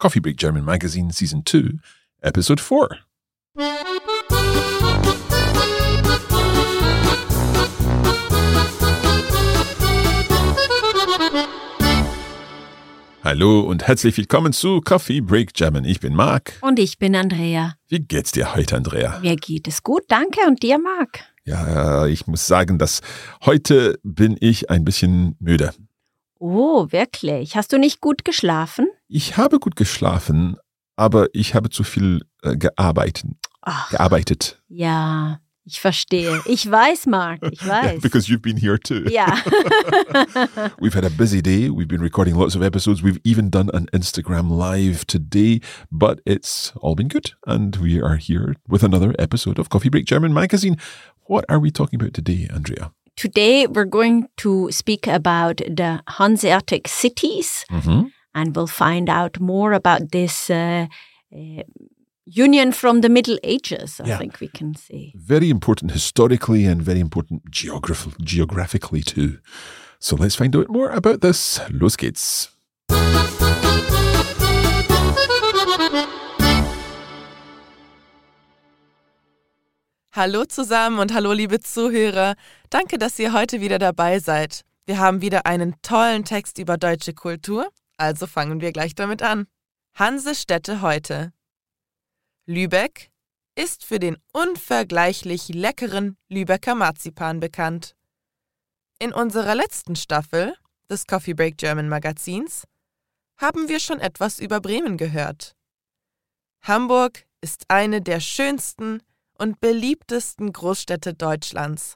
Coffee Break German Magazine, Season 2, Episode 4. Hallo und herzlich willkommen zu Coffee Break German. Ich bin Marc. Und ich bin Andrea. Wie geht's dir heute, Andrea? Mir geht es gut, danke. Und dir, Marc? Ja, ich muss sagen, dass heute bin ich ein bisschen müde. Oh, wirklich? Hast du nicht gut geschlafen? Ich habe gut geschlafen, aber ich habe zu viel gearbeitet. Ja, ich verstehe. Ich weiß, Marc, ich weiß. Yeah, because you've been here too. Yeah. We've had a busy day. We've been recording lots of episodes. We've even done an Instagram live today, but it's all been good. And we are here with another episode of Coffee Break German Magazine. What are we talking about today, Andrea? Today, we're going to speak about the Hanseatic cities, and we'll find out more about this union from the Middle Ages, I think we can say. Very important historically and very important geographically too. So let's find out more about this. Los geht's. Hallo zusammen und hallo liebe Zuhörer. Danke, dass ihr heute wieder dabei seid. Wir haben wieder einen tollen Text über deutsche Kultur, also fangen wir gleich damit an. Hansestädte heute. Lübeck ist für den unvergleichlich leckeren Lübecker Marzipan bekannt. In unserer letzten Staffel des Coffee Break German Magazins haben wir schon etwas über Bremen gehört. Hamburg ist eine der schönsten und beliebtesten Großstädte Deutschlands.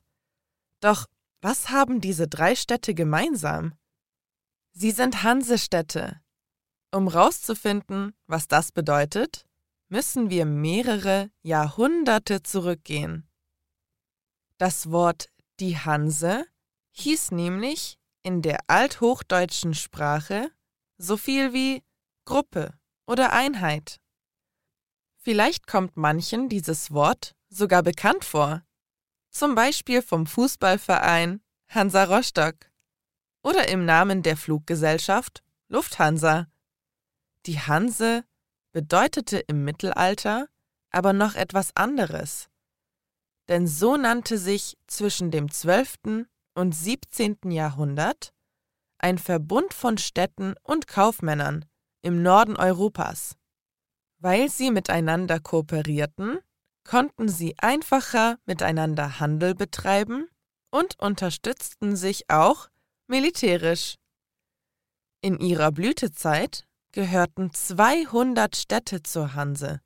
Doch was haben diese drei Städte gemeinsam? Sie sind Hansestädte. Um herauszufinden, was das bedeutet, müssen wir mehrere Jahrhunderte zurückgehen. Das Wort die Hanse hieß nämlich in der althochdeutschen Sprache so viel wie Gruppe oder Einheit. Vielleicht kommt manchen dieses Wort sogar bekannt vor, zum Beispiel vom Fußballverein Hansa Rostock oder im Namen der Fluggesellschaft Lufthansa. Die Hanse bedeutete im Mittelalter aber noch etwas anderes, denn so nannte sich zwischen dem 12. und 17. Jahrhundert ein Verbund von Städten und Kaufmännern im Norden Europas. Weil sie miteinander kooperierten, konnten sie einfacher miteinander Handel betreiben und unterstützten sich auch militärisch. In ihrer Blütezeit gehörten 200 Städte zur Hanse,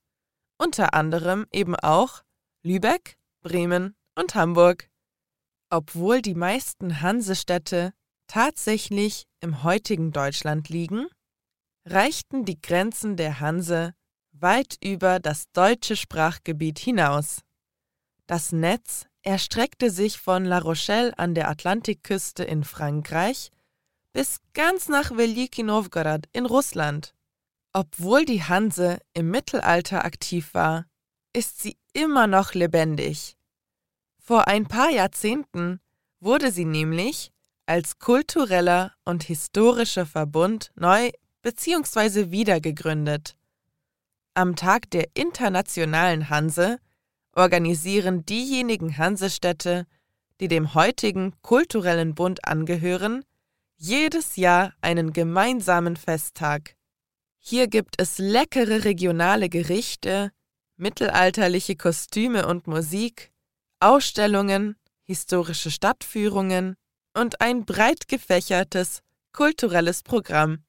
unter anderem eben auch Lübeck, Bremen und Hamburg. Obwohl die meisten Hansestädte tatsächlich im heutigen Deutschland liegen, reichten die Grenzen der Hanse weit über das deutsche Sprachgebiet hinaus. Das Netz erstreckte sich von La Rochelle an der Atlantikküste in Frankreich bis ganz nach Veliki Novgorod in Russland. Obwohl die Hanse im Mittelalter aktiv war, ist sie immer noch lebendig. Vor ein paar Jahrzehnten wurde sie nämlich als kultureller und historischer Verbund neu bzw. wiedergegründet. Am Tag der internationalen Hanse organisieren diejenigen Hansestädte, die dem heutigen kulturellen Bund angehören, jedes Jahr einen gemeinsamen Festtag. Hier gibt es leckere regionale Gerichte, mittelalterliche Kostüme und Musik, Ausstellungen, historische Stadtführungen und ein breit gefächertes kulturelles Programm,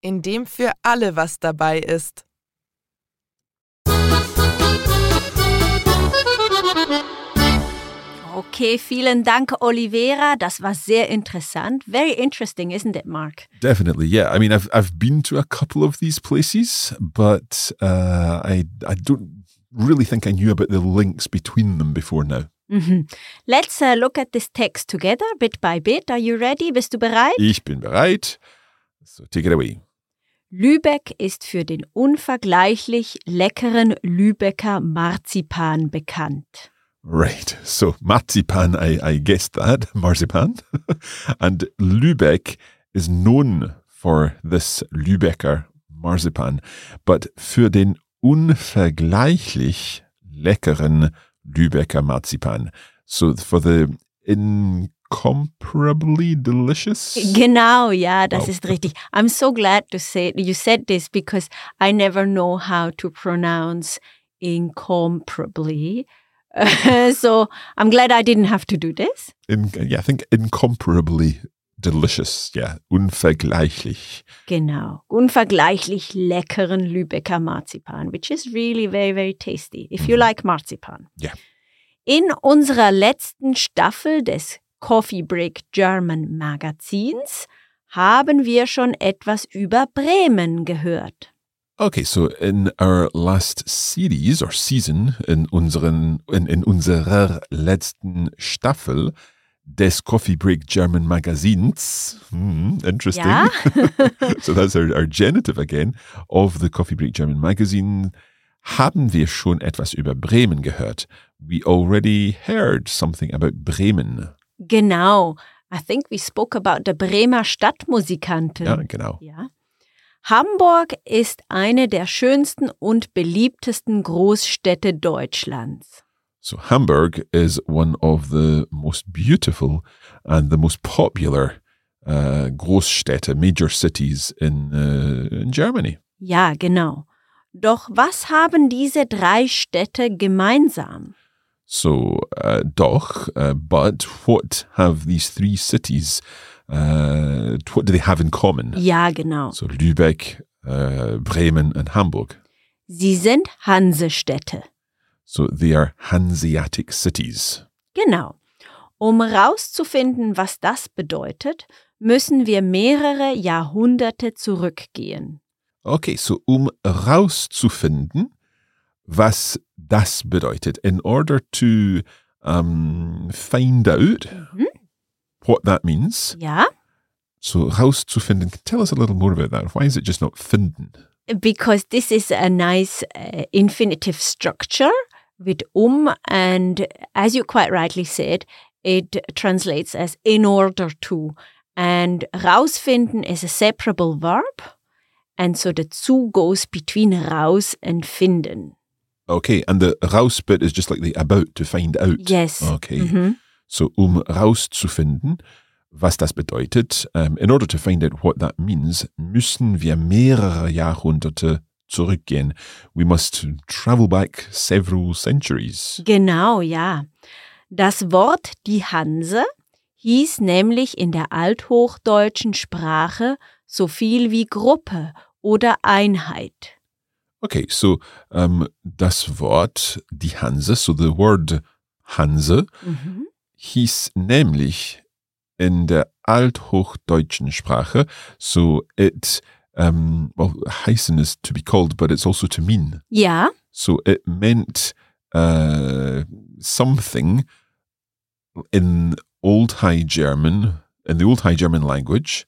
in dem für alle was dabei ist. Okay, vielen Dank, Olivera. Das war sehr interessant. Very interesting, isn't it, Mark? Definitely, yeah. I mean, I've been to a couple of these places, but I don't really think I knew about the links between them before now. Mm-hmm. Let's look at this text together, bit by bit. Are you ready? Bist du bereit? Ich bin bereit. So, take it away. Lübeck ist für den unvergleichlich leckeren Lübecker Marzipan bekannt. Right, so Marzipan, I guessed that, Marzipan. And Lübeck is known for this Lübecker Marzipan, but für den unvergleichlich leckeren Lübecker Marzipan. So for the incomparably delicious? Genau, ja, das ist richtig. I'm so glad to say you said this because I never know how to pronounce incomparably. So I'm glad I didn't have to do this. I think incomparably delicious, yeah, unvergleichlich. Genau, unvergleichlich leckeren Lübecker Marzipan, which is really very, very tasty, if you like Marzipan. Yeah. In unserer letzten Staffel des Coffee Break German Magazins haben wir schon etwas über Bremen gehört. Okay, so in our last series or season, in unserer letzten Staffel des Coffee Break German Magazins, interesting. Yeah. So that's our genitive again, of the Coffee Break German Magazine, haben wir schon etwas über Bremen gehört. We already heard something about Bremen. Genau. I think we spoke about the Bremer Stadtmusikanten. Ja, genau. Ja. Hamburg ist eine der schönsten und beliebtesten Großstädte Deutschlands. So Hamburg is one of the most beautiful and the most popular Großstädte, major cities in Germany. Ja, genau. Doch was haben diese drei Städte gemeinsam? So, but what have these three cities what do they have in common? Ja, genau. So Lübeck, Bremen and Hamburg. Sie sind Hansestädte. So they are Hanseatic cities. Genau. Um rauszufinden, was das bedeutet, müssen wir mehrere Jahrhunderte zurückgehen. Okay, so um rauszufinden, was das bedeutet, in order to find out... Mhm. What that means. Yeah. So, rauszufinden. Tell us a little more about that. Why is it just not finden? Because this is a nice infinitive structure with and as you quite rightly said, it translates as in order to. And rausfinden is a separable verb. And so the zu goes between raus and finden. Okay. And the raus bit is just like the about, to find out. Yes. Okay. Mm-hmm. So, rauszufinden, was das bedeutet, in order to find out what that means, müssen wir mehrere Jahrhunderte zurückgehen. We must travel back several centuries. Genau, ja. Das Wort die Hanse hieß nämlich in der althochdeutschen Sprache so viel wie Gruppe oder Einheit. Okay, so das Wort die Hanse, so the word Hanse, hieß nämlich in der althochdeutschen Sprache, so it, well, heißen is to be called, but it's also to mean. Yeah. So it meant something in Old High German, in the Old High German language,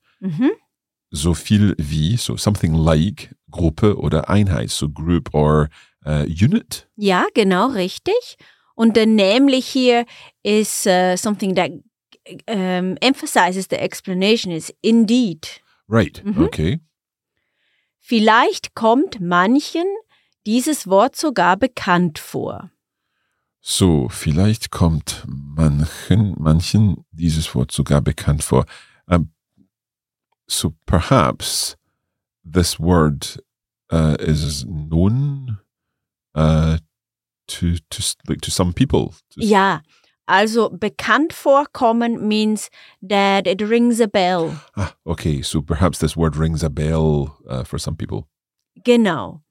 so viel wie, so something like Gruppe oder Einheit, so group or unit. Ja, genau, richtig. Und then nämlich here is something that emphasizes the explanation is indeed. Right, okay. Vielleicht kommt manchen dieses Wort sogar bekannt vor. So, vielleicht kommt manchen dieses Wort sogar bekannt vor. So perhaps this word is known to some people. Ja, also bekannt vorkommen means that it rings a bell. Ah, okay, so perhaps this word rings a bell for some people. Genau.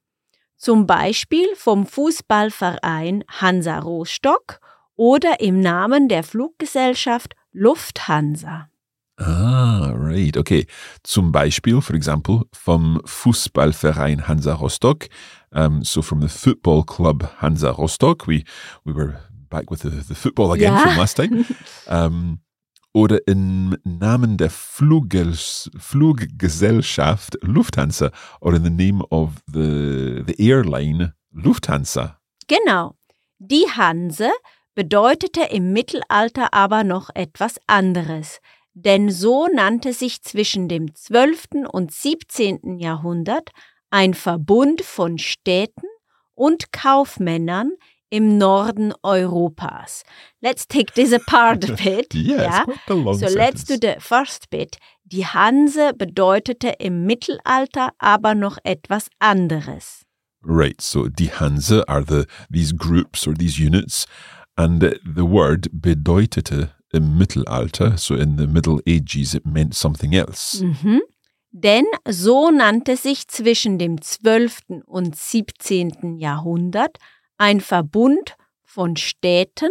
Zum Beispiel vom Fußballverein Hansa Rostock oder im Namen der Fluggesellschaft Lufthansa. Ah, right, okay. Zum Beispiel, for example, vom Fußballverein Hansa Rostock. So from the football club Hansa Rostock, we were back with the football again from last time. Oder im Namen der Fluggesellschaft Lufthansa or in the name of the airline Lufthansa. Genau. Die Hanse bedeutete im Mittelalter aber noch etwas anderes. Denn so nannte sich zwischen dem 12. und 17. Jahrhundert ein Verbund von Städten und Kaufmännern im Norden Europas. Let's take this apart a bit. Yes, quite a long sentence. So let's do the first bit. Die Hanse bedeutete im Mittelalter aber noch etwas anderes. Right, so die Hanse are these groups or these units, and the word bedeutete im Mittelalter, so in the Middle Ages, it meant something else. Mhm. Denn so nannte sich zwischen dem 12. und 17. Jahrhundert ein Verbund von Städten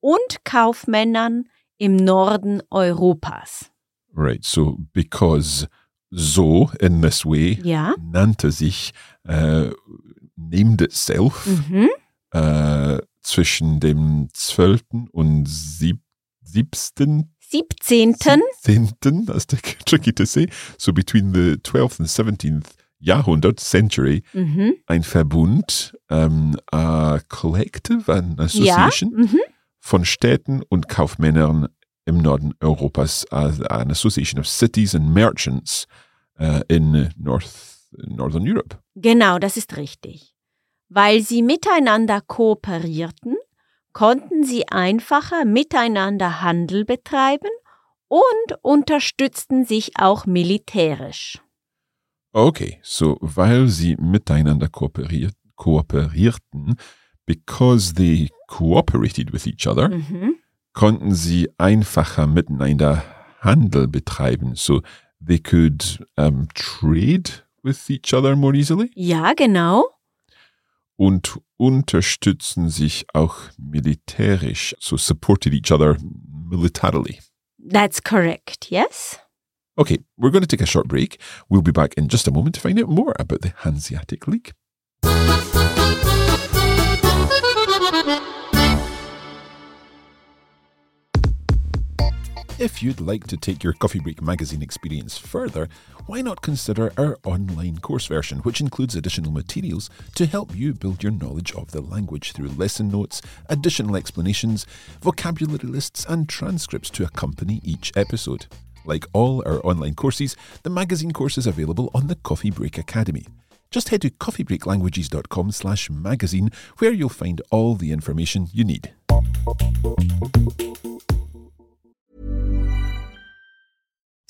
und Kaufmännern im Norden Europas. Right, so because so in this way nannte sich, named itself, zwischen dem 12. und 17th, that's tricky to say. So between the 12th and 17th Jahrhundert, century, ein Verbund, a collective, an association von Städten und Kaufmännern im Norden Europas, an association of cities and merchants in Northern Europe. Genau, das ist richtig. Weil sie miteinander kooperierten, konnten sie einfacher miteinander Handel betreiben und unterstützten sich auch militärisch. Okay, so weil sie miteinander kooperierten, because they cooperated with each other, konnten sie einfacher miteinander Handel betreiben. So they could trade with each other more easily? Ja, genau. Und unterstützen sich auch militärisch, so supported each other militarily. That's correct, yes. Okay, we're going to take a short break. We'll be back in just a moment to find out more about the Hanseatic League. If you'd like to take your Coffee Break magazine experience further, why not consider our online course version, which includes additional materials to help you build your knowledge of the language through lesson notes, additional explanations, vocabulary lists, and transcripts to accompany each episode. Like all our online courses, the magazine course is available on the Coffee Break Academy. Just head to coffeebreaklanguages.com/magazine, where you'll find all the information you need.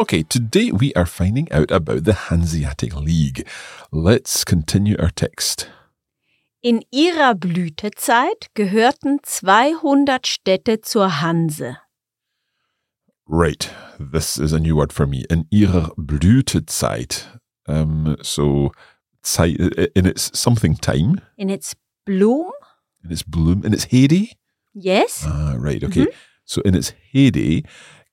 Okay, today we are finding out about the Hanseatic League. Let's continue our text. In ihrer Blütezeit gehörten 200 Städte zur Hanse. Right, this is a new word for me. In ihrer Blütezeit. So, in its something time. In its bloom. In its heyday. Yes. Ah, right, okay. Mm-hmm. So in its heyday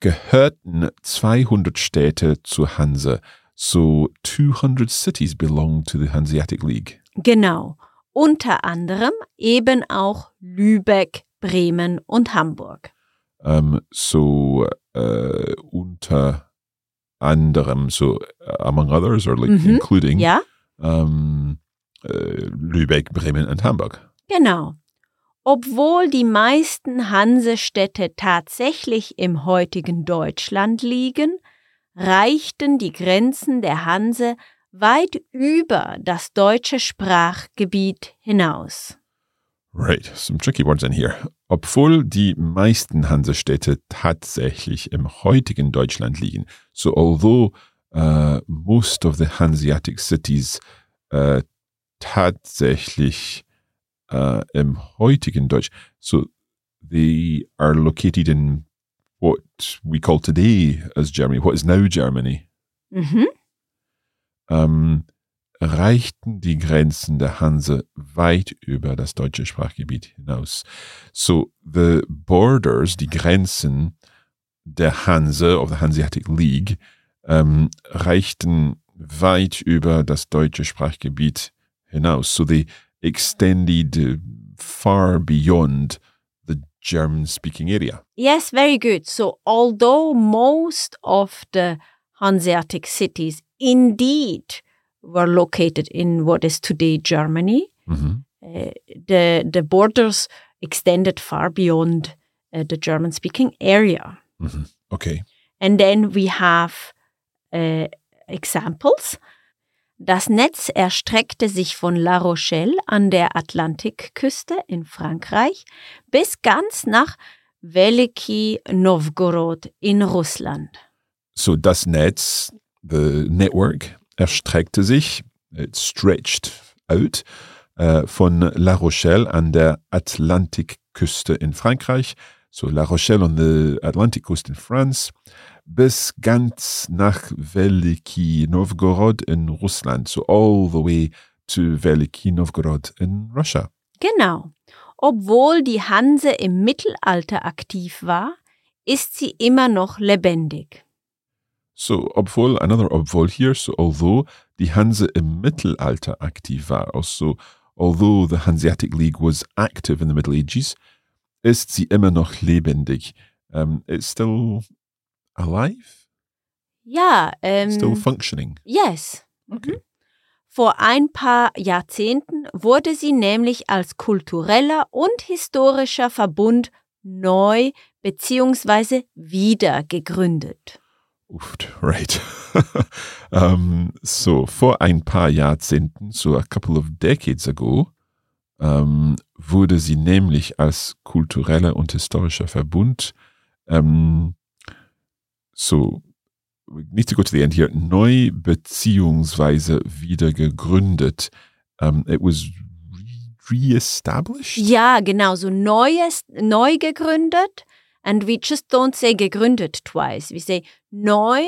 gehörten 200 Städte zur Hanse. So 200 cities belong to the Hanseatic League. Genau. Unter anderem eben auch Lübeck, Bremen und Hamburg. Unter anderem, so among others, or like including, ja. Lübeck, Bremen und Hamburg. Genau. Obwohl die meisten Hansestädte tatsächlich im heutigen Deutschland liegen, reichten die Grenzen der Hanse weit über das deutsche Sprachgebiet hinaus. Right, some tricky words in here. Obwohl die meisten Hansestädte tatsächlich im heutigen Deutschland liegen. So although most of the Hanseatic cities tatsächlich im heutigen Deutsch, so they are located in what we call today as Germany, what is now Germany. Mhm. Reichten die Grenzen der Hanse weit über das deutsche Sprachgebiet hinaus. So the borders, die Grenzen der Hanse, of the Hanseatic League, reichten weit über das deutsche Sprachgebiet hinaus. So they extended far beyond the German-speaking area. Yes, very good. So although most of the Hanseatic cities indeed were located in what is today Germany. Mm-hmm. The borders extended far beyond the German-speaking area. Mm-hmm. Okay. And then we have examples. Das Netz erstreckte sich von La Rochelle an der Atlantikküste in Frankreich bis ganz nach Veliki Novgorod in Russland. So das Netz, the network, erstreckte sich, it stretched out, von La Rochelle an der Atlantikküste in Frankreich, so La Rochelle on the Atlantic coast in France, bis ganz nach Veliki Novgorod in Russland, so all the way to Veliki Novgorod in Russia. Genau. Obwohl die Hanse im Mittelalter aktiv war, ist sie immer noch lebendig. So, obwohl, another obwohl here, so although die Hanse im Mittelalter aktiv war, also although the Hanseatic League was active in the Middle Ages, ist sie immer noch lebendig. It's still alive? Ja. Still functioning? Yes. Okay. Vor ein paar Jahrzehnten wurde sie nämlich als kultureller und historischer Verbund neu bzw. wieder gegründet. Right. So, vor ein paar Jahrzehnten, so a couple of decades ago, wurde sie nämlich als kultureller und historischer Verbund, so, we need to go to the end here, neu beziehungsweise wieder gegründet. It was re-established? Ja, genau, so neu gegründet. And we just don't say gegründet twice. We say neu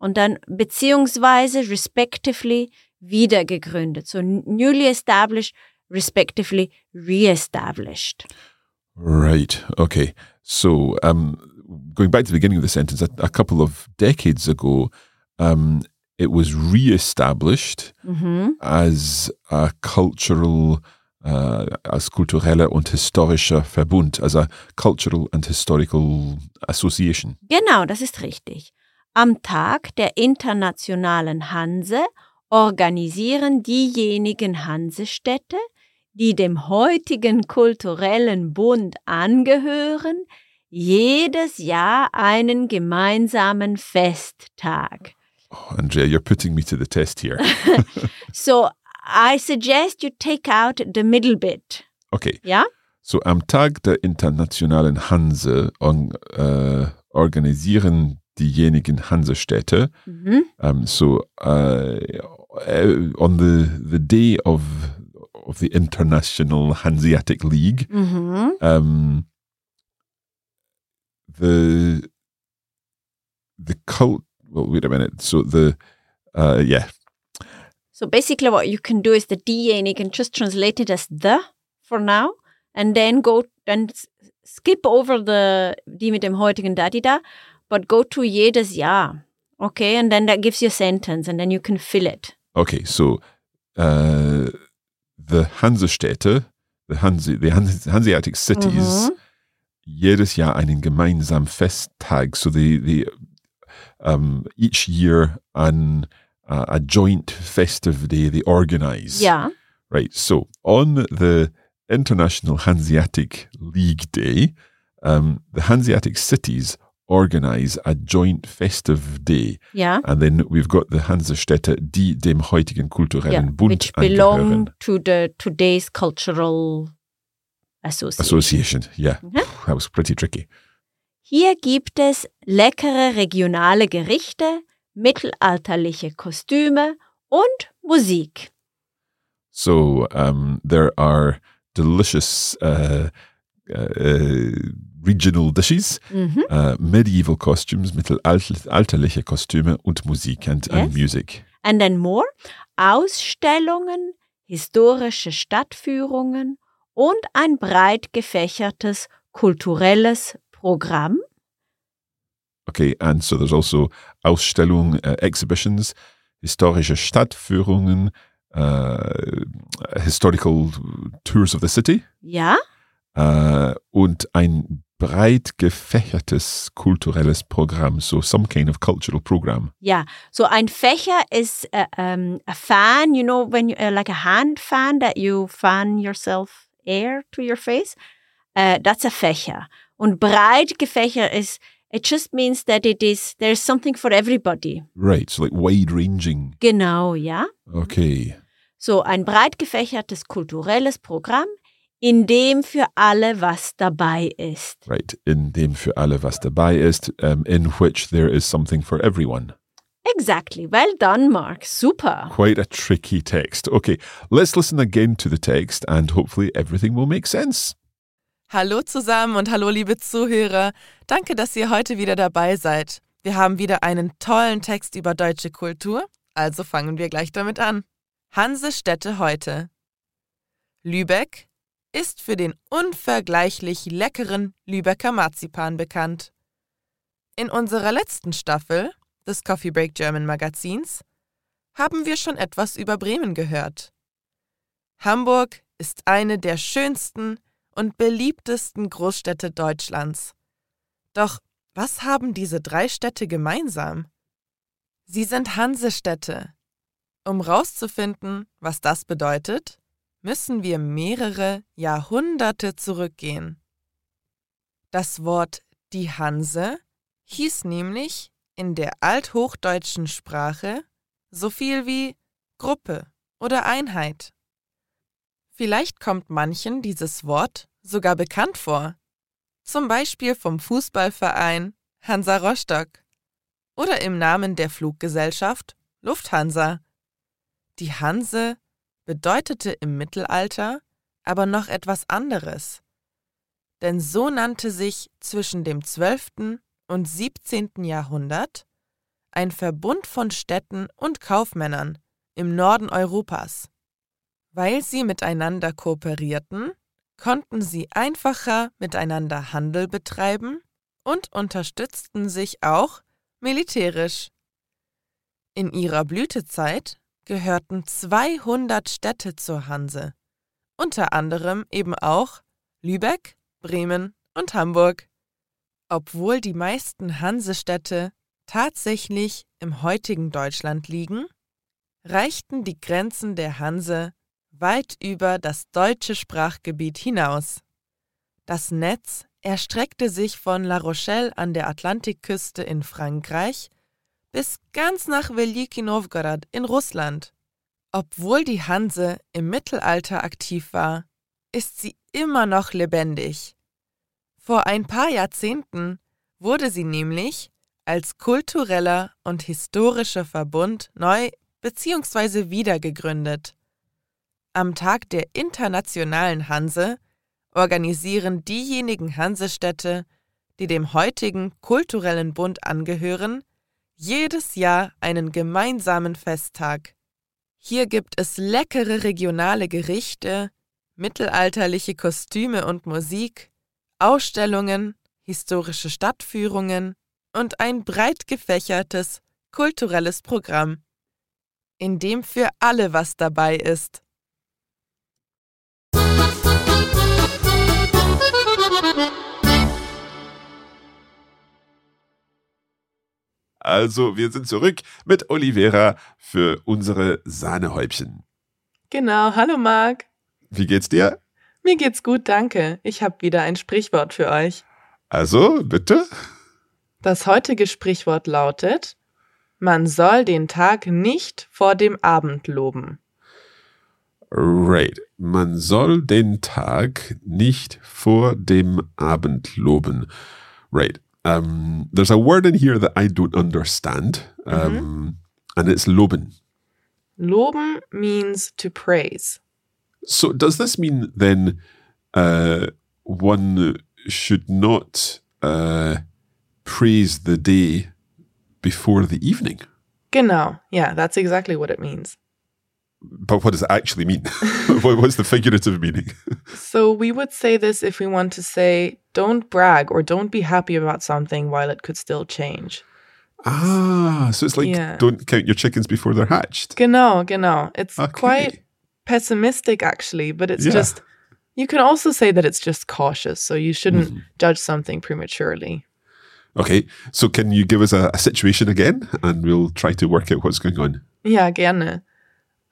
und dann beziehungsweise respectively wieder gegründet. So newly established, respectively re-established. Right. Okay. So going back to the beginning of the sentence, a couple of decades ago, it was re-established as a cultural... als kultureller und historischer Verbund, also Cultural and Historical Association. Genau, das ist richtig. Am Tag der internationalen Hanse organisieren diejenigen Hansestädte, die dem heutigen kulturellen Bund angehören, jedes Jahr einen gemeinsamen Festtag. Oh, Andrea, you're putting me to the test here. So, I suggest you take out the middle bit. Okay. Yeah? So, am Tag der internationalen Hanse organisieren diejenigen Hansestädte. Mm-hmm. On the day of the International Hanseatic League, So basically what you can do is the diejenigen, just translate it as the for now, and then go and skip over the die mit dem heutigen da, but go to jedes Jahr. Okay, and then that gives you a sentence and then you can fill it. Okay, so the Hansestädte, the Hanseatic cities, mm-hmm. jedes Jahr einen gemeinsamen Festtag. So they each year a joint festive day they organize. Yeah. Right, so on the International Hanseatic League Day, the Hanseatic cities organize a joint festive day. Yeah. And then we've got the Hansestädte, die dem heutigen kulturellen Bund which belong to the today's cultural association. Yeah. Mm-hmm. That was pretty tricky. Hier gibt es leckere regionale Gerichte, mittelalterliche Kostüme und Musik. So there are delicious regional dishes, mm-hmm. Medieval costumes, mittelalterliche Kostüme und Musik and music. And then more. Ausstellungen, historische Stadtführungen und ein breit gefächertes kulturelles Programm. Okay, and so there's also Ausstellungen, exhibitions, historische Stadtführungen, historical tours of the city. Ja. Und ein breit gefächertes kulturelles Programm, so some kind of cultural program. Yeah, so ein Fächer is a fan, you know, when you, like a hand fan that you fan yourself air to your face. That's a Fächer. Und breit gefächer is, it just means that it is, there's something for everybody. Right, so like wide ranging. Genau, ja. Okay. So ein breit gefächertes kulturelles Programm. In dem für alle was dabei ist. Right, in dem für alle was dabei ist, in which there is something for everyone. Exactly. Well done, Mark. Super. Quite a tricky text. Okay, let's listen again to the text and hopefully everything will make sense. Hallo zusammen und hallo liebe Zuhörer. Danke, dass ihr heute wieder dabei seid. Wir haben wieder einen tollen Text über deutsche Kultur, also fangen wir gleich damit an. Hansestädte heute. Lübeck ist für den unvergleichlich leckeren Lübecker Marzipan bekannt. In unserer letzten Staffel des Coffee Break German Magazins haben wir schon etwas über Bremen gehört. Hamburg ist eine der schönsten und beliebtesten Großstädte Deutschlands. Doch was haben diese drei Städte gemeinsam? Sie sind Hansestädte. Um rauszufinden, was das bedeutet, müssen wir mehrere Jahrhunderte zurückgehen. Das Wort die Hanse hieß nämlich in der althochdeutschen Sprache so viel wie Gruppe oder Einheit. Vielleicht kommt manchen dieses Wort sogar bekannt vor, zum Beispiel vom Fußballverein Hansa Rostock oder im Namen der Fluggesellschaft Lufthansa. Die Hanse bedeutete im Mittelalter aber noch etwas anderes. Denn so nannte sich zwischen dem 12. und 17. Jahrhundert ein Verbund von Städten und Kaufmännern im Norden Europas. Weil sie miteinander kooperierten, konnten sie einfacher miteinander Handel betreiben und unterstützten sich auch militärisch. In ihrer Blütezeit gehörten 200 Städte zur Hanse, unter anderem eben auch Lübeck, Bremen und Hamburg. Obwohl die meisten Hansestädte tatsächlich im heutigen Deutschland liegen, reichten die Grenzen der Hanse weit über das deutsche Sprachgebiet hinaus. Das Netz erstreckte sich von La Rochelle an der Atlantikküste in Frankreich bis ganz nach Veliki Novgorod in Russland. Obwohl die Hanse im Mittelalter aktiv war, ist sie immer noch lebendig. Vor ein paar Jahrzehnten wurde sie nämlich als kultureller und historischer Verbund neu bzw. wiedergegründet. Am Tag der internationalen Hanse organisieren diejenigen Hansestädte, die dem heutigen kulturellen Bund angehören, jedes Jahr einen gemeinsamen Festtag. Hier gibt es leckere regionale Gerichte, mittelalterliche Kostüme und Musik, Ausstellungen, historische Stadtführungen und ein breit gefächertes kulturelles Programm, in dem für alle was dabei ist. Also, wir sind zurück mit Olivera für unsere Sahnehäubchen. Genau, hallo Marc. Wie geht's dir? Mir geht's gut, danke. Ich habe wieder ein Sprichwort für euch. Also, bitte? Das heutige Sprichwort lautet: Man soll den Tag nicht vor dem Abend loben. Right. Man soll den Tag nicht vor dem Abend loben. Right. There's a word in here that I don't understand, and it's loben. Loben means to praise. So does this mean then one should not praise the day before the evening? Genau. Yeah, that's exactly what it means. But what does it actually mean? What's the figurative meaning? So we would say this if we want to say, don't brag or don't be happy about something while it could still change. Ah, so it's like don't count your chickens before they're hatched. Genau. It's quite pessimistic actually, but it's just, you can also say that it's just cautious, so you shouldn't judge something prematurely. Okay, so can you give us a situation again and we'll try to work out what's going on? Ja, gerne.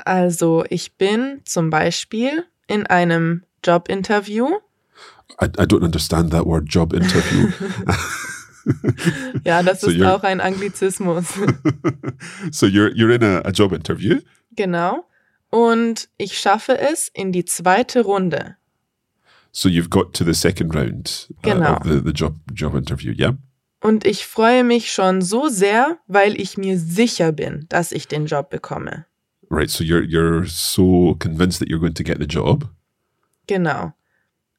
Also, ich bin zum Beispiel in einem Jobinterview. I don't understand that word, Jobinterview. Ja, das ist auch ein Anglizismus. So you're in a Jobinterview? Genau. Und ich schaffe es in die zweite Runde. So you've got to the second round of the job interview, yeah? Und ich freue mich schon so sehr, weil ich mir sicher bin, dass ich den Job bekomme. Right, so you're so convinced that you're going to get the job. Genau.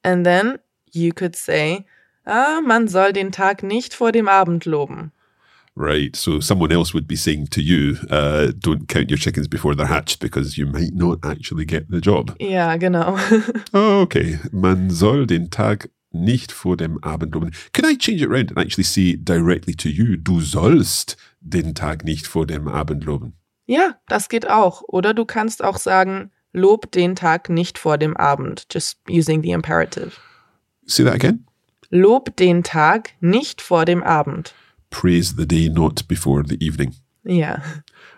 And then you could say, man soll den Tag nicht vor dem Abend loben. Right, so someone else would be saying to you, don't count your chickens before they're hatched because you might not actually get the job. Yeah, genau. Okay, man soll den Tag nicht vor dem Abend loben. Can I change it around and actually say directly to you, du sollst den Tag nicht vor dem Abend loben? Ja, das geht auch. Oder du kannst auch sagen, lob den Tag nicht vor dem Abend. Just using the imperative. Say that again? Lob den Tag nicht vor dem Abend. Praise the day not before the evening. Yeah.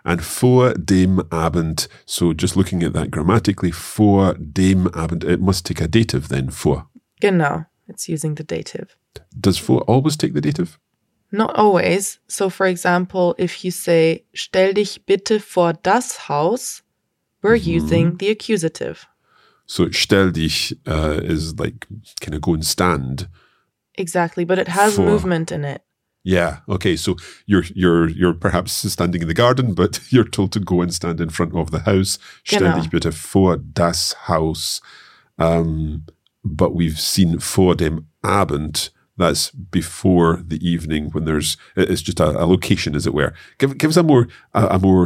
And vor dem Abend, so just looking at that grammatically, vor dem Abend, it must take a dative then, vor. Genau, it's using the dative. Does vor always take the dative? Not always. So, for example, if you say, stell dich bitte vor das Haus, we're using the accusative. So, stell dich is like, kind of go and stand. Exactly, but it has movement in it. Yeah, okay, so you're perhaps standing in the garden, but you're told to go and stand in front of the house. Stell dich bitte vor das Haus. But we've seen vor dem Abend. That's before the evening when it's just a location, as it were. Give us a more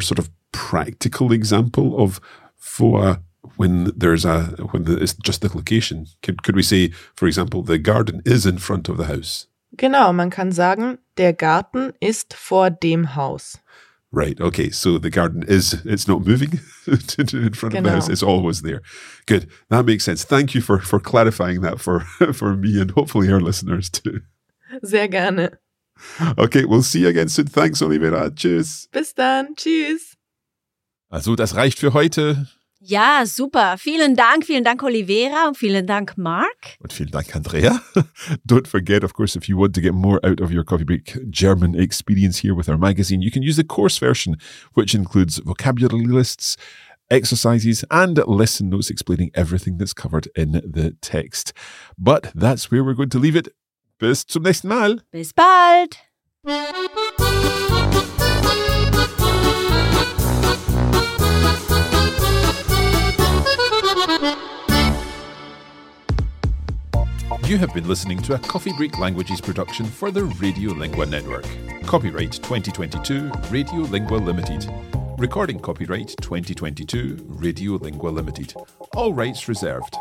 sort of practical example of for when it's just the location. Could we say, for example, the garden is in front of the house? Genau, man kann sagen, der Garten ist vor dem Haus. Right, okay, so the garden it's not moving in front of the house, it's always there. Good, that makes sense. Thank you for clarifying that for me and hopefully our listeners too. Sehr gerne. Okay, we'll see you again soon. Thanks, Olivera. Tschüss. Bis dann, tschüss. Also, das reicht für heute. Ja, super. Vielen Dank, Olivera, und vielen Dank, Marc. Und vielen Dank, Andrea. Don't forget, of course, if you want to get more out of your Coffee Break German experience here with our magazine, you can use the course version, which includes vocabulary lists, exercises, and lesson notes explaining everything that's covered in the text. But that's where we're going to leave it. Bis zum nächsten Mal. Bis bald. You have been listening to a Coffee Break Languages production for the Radiolingua Network. Copyright 2022, Radiolingua Limited. Recording copyright 2022, Radiolingua Limited. All rights reserved.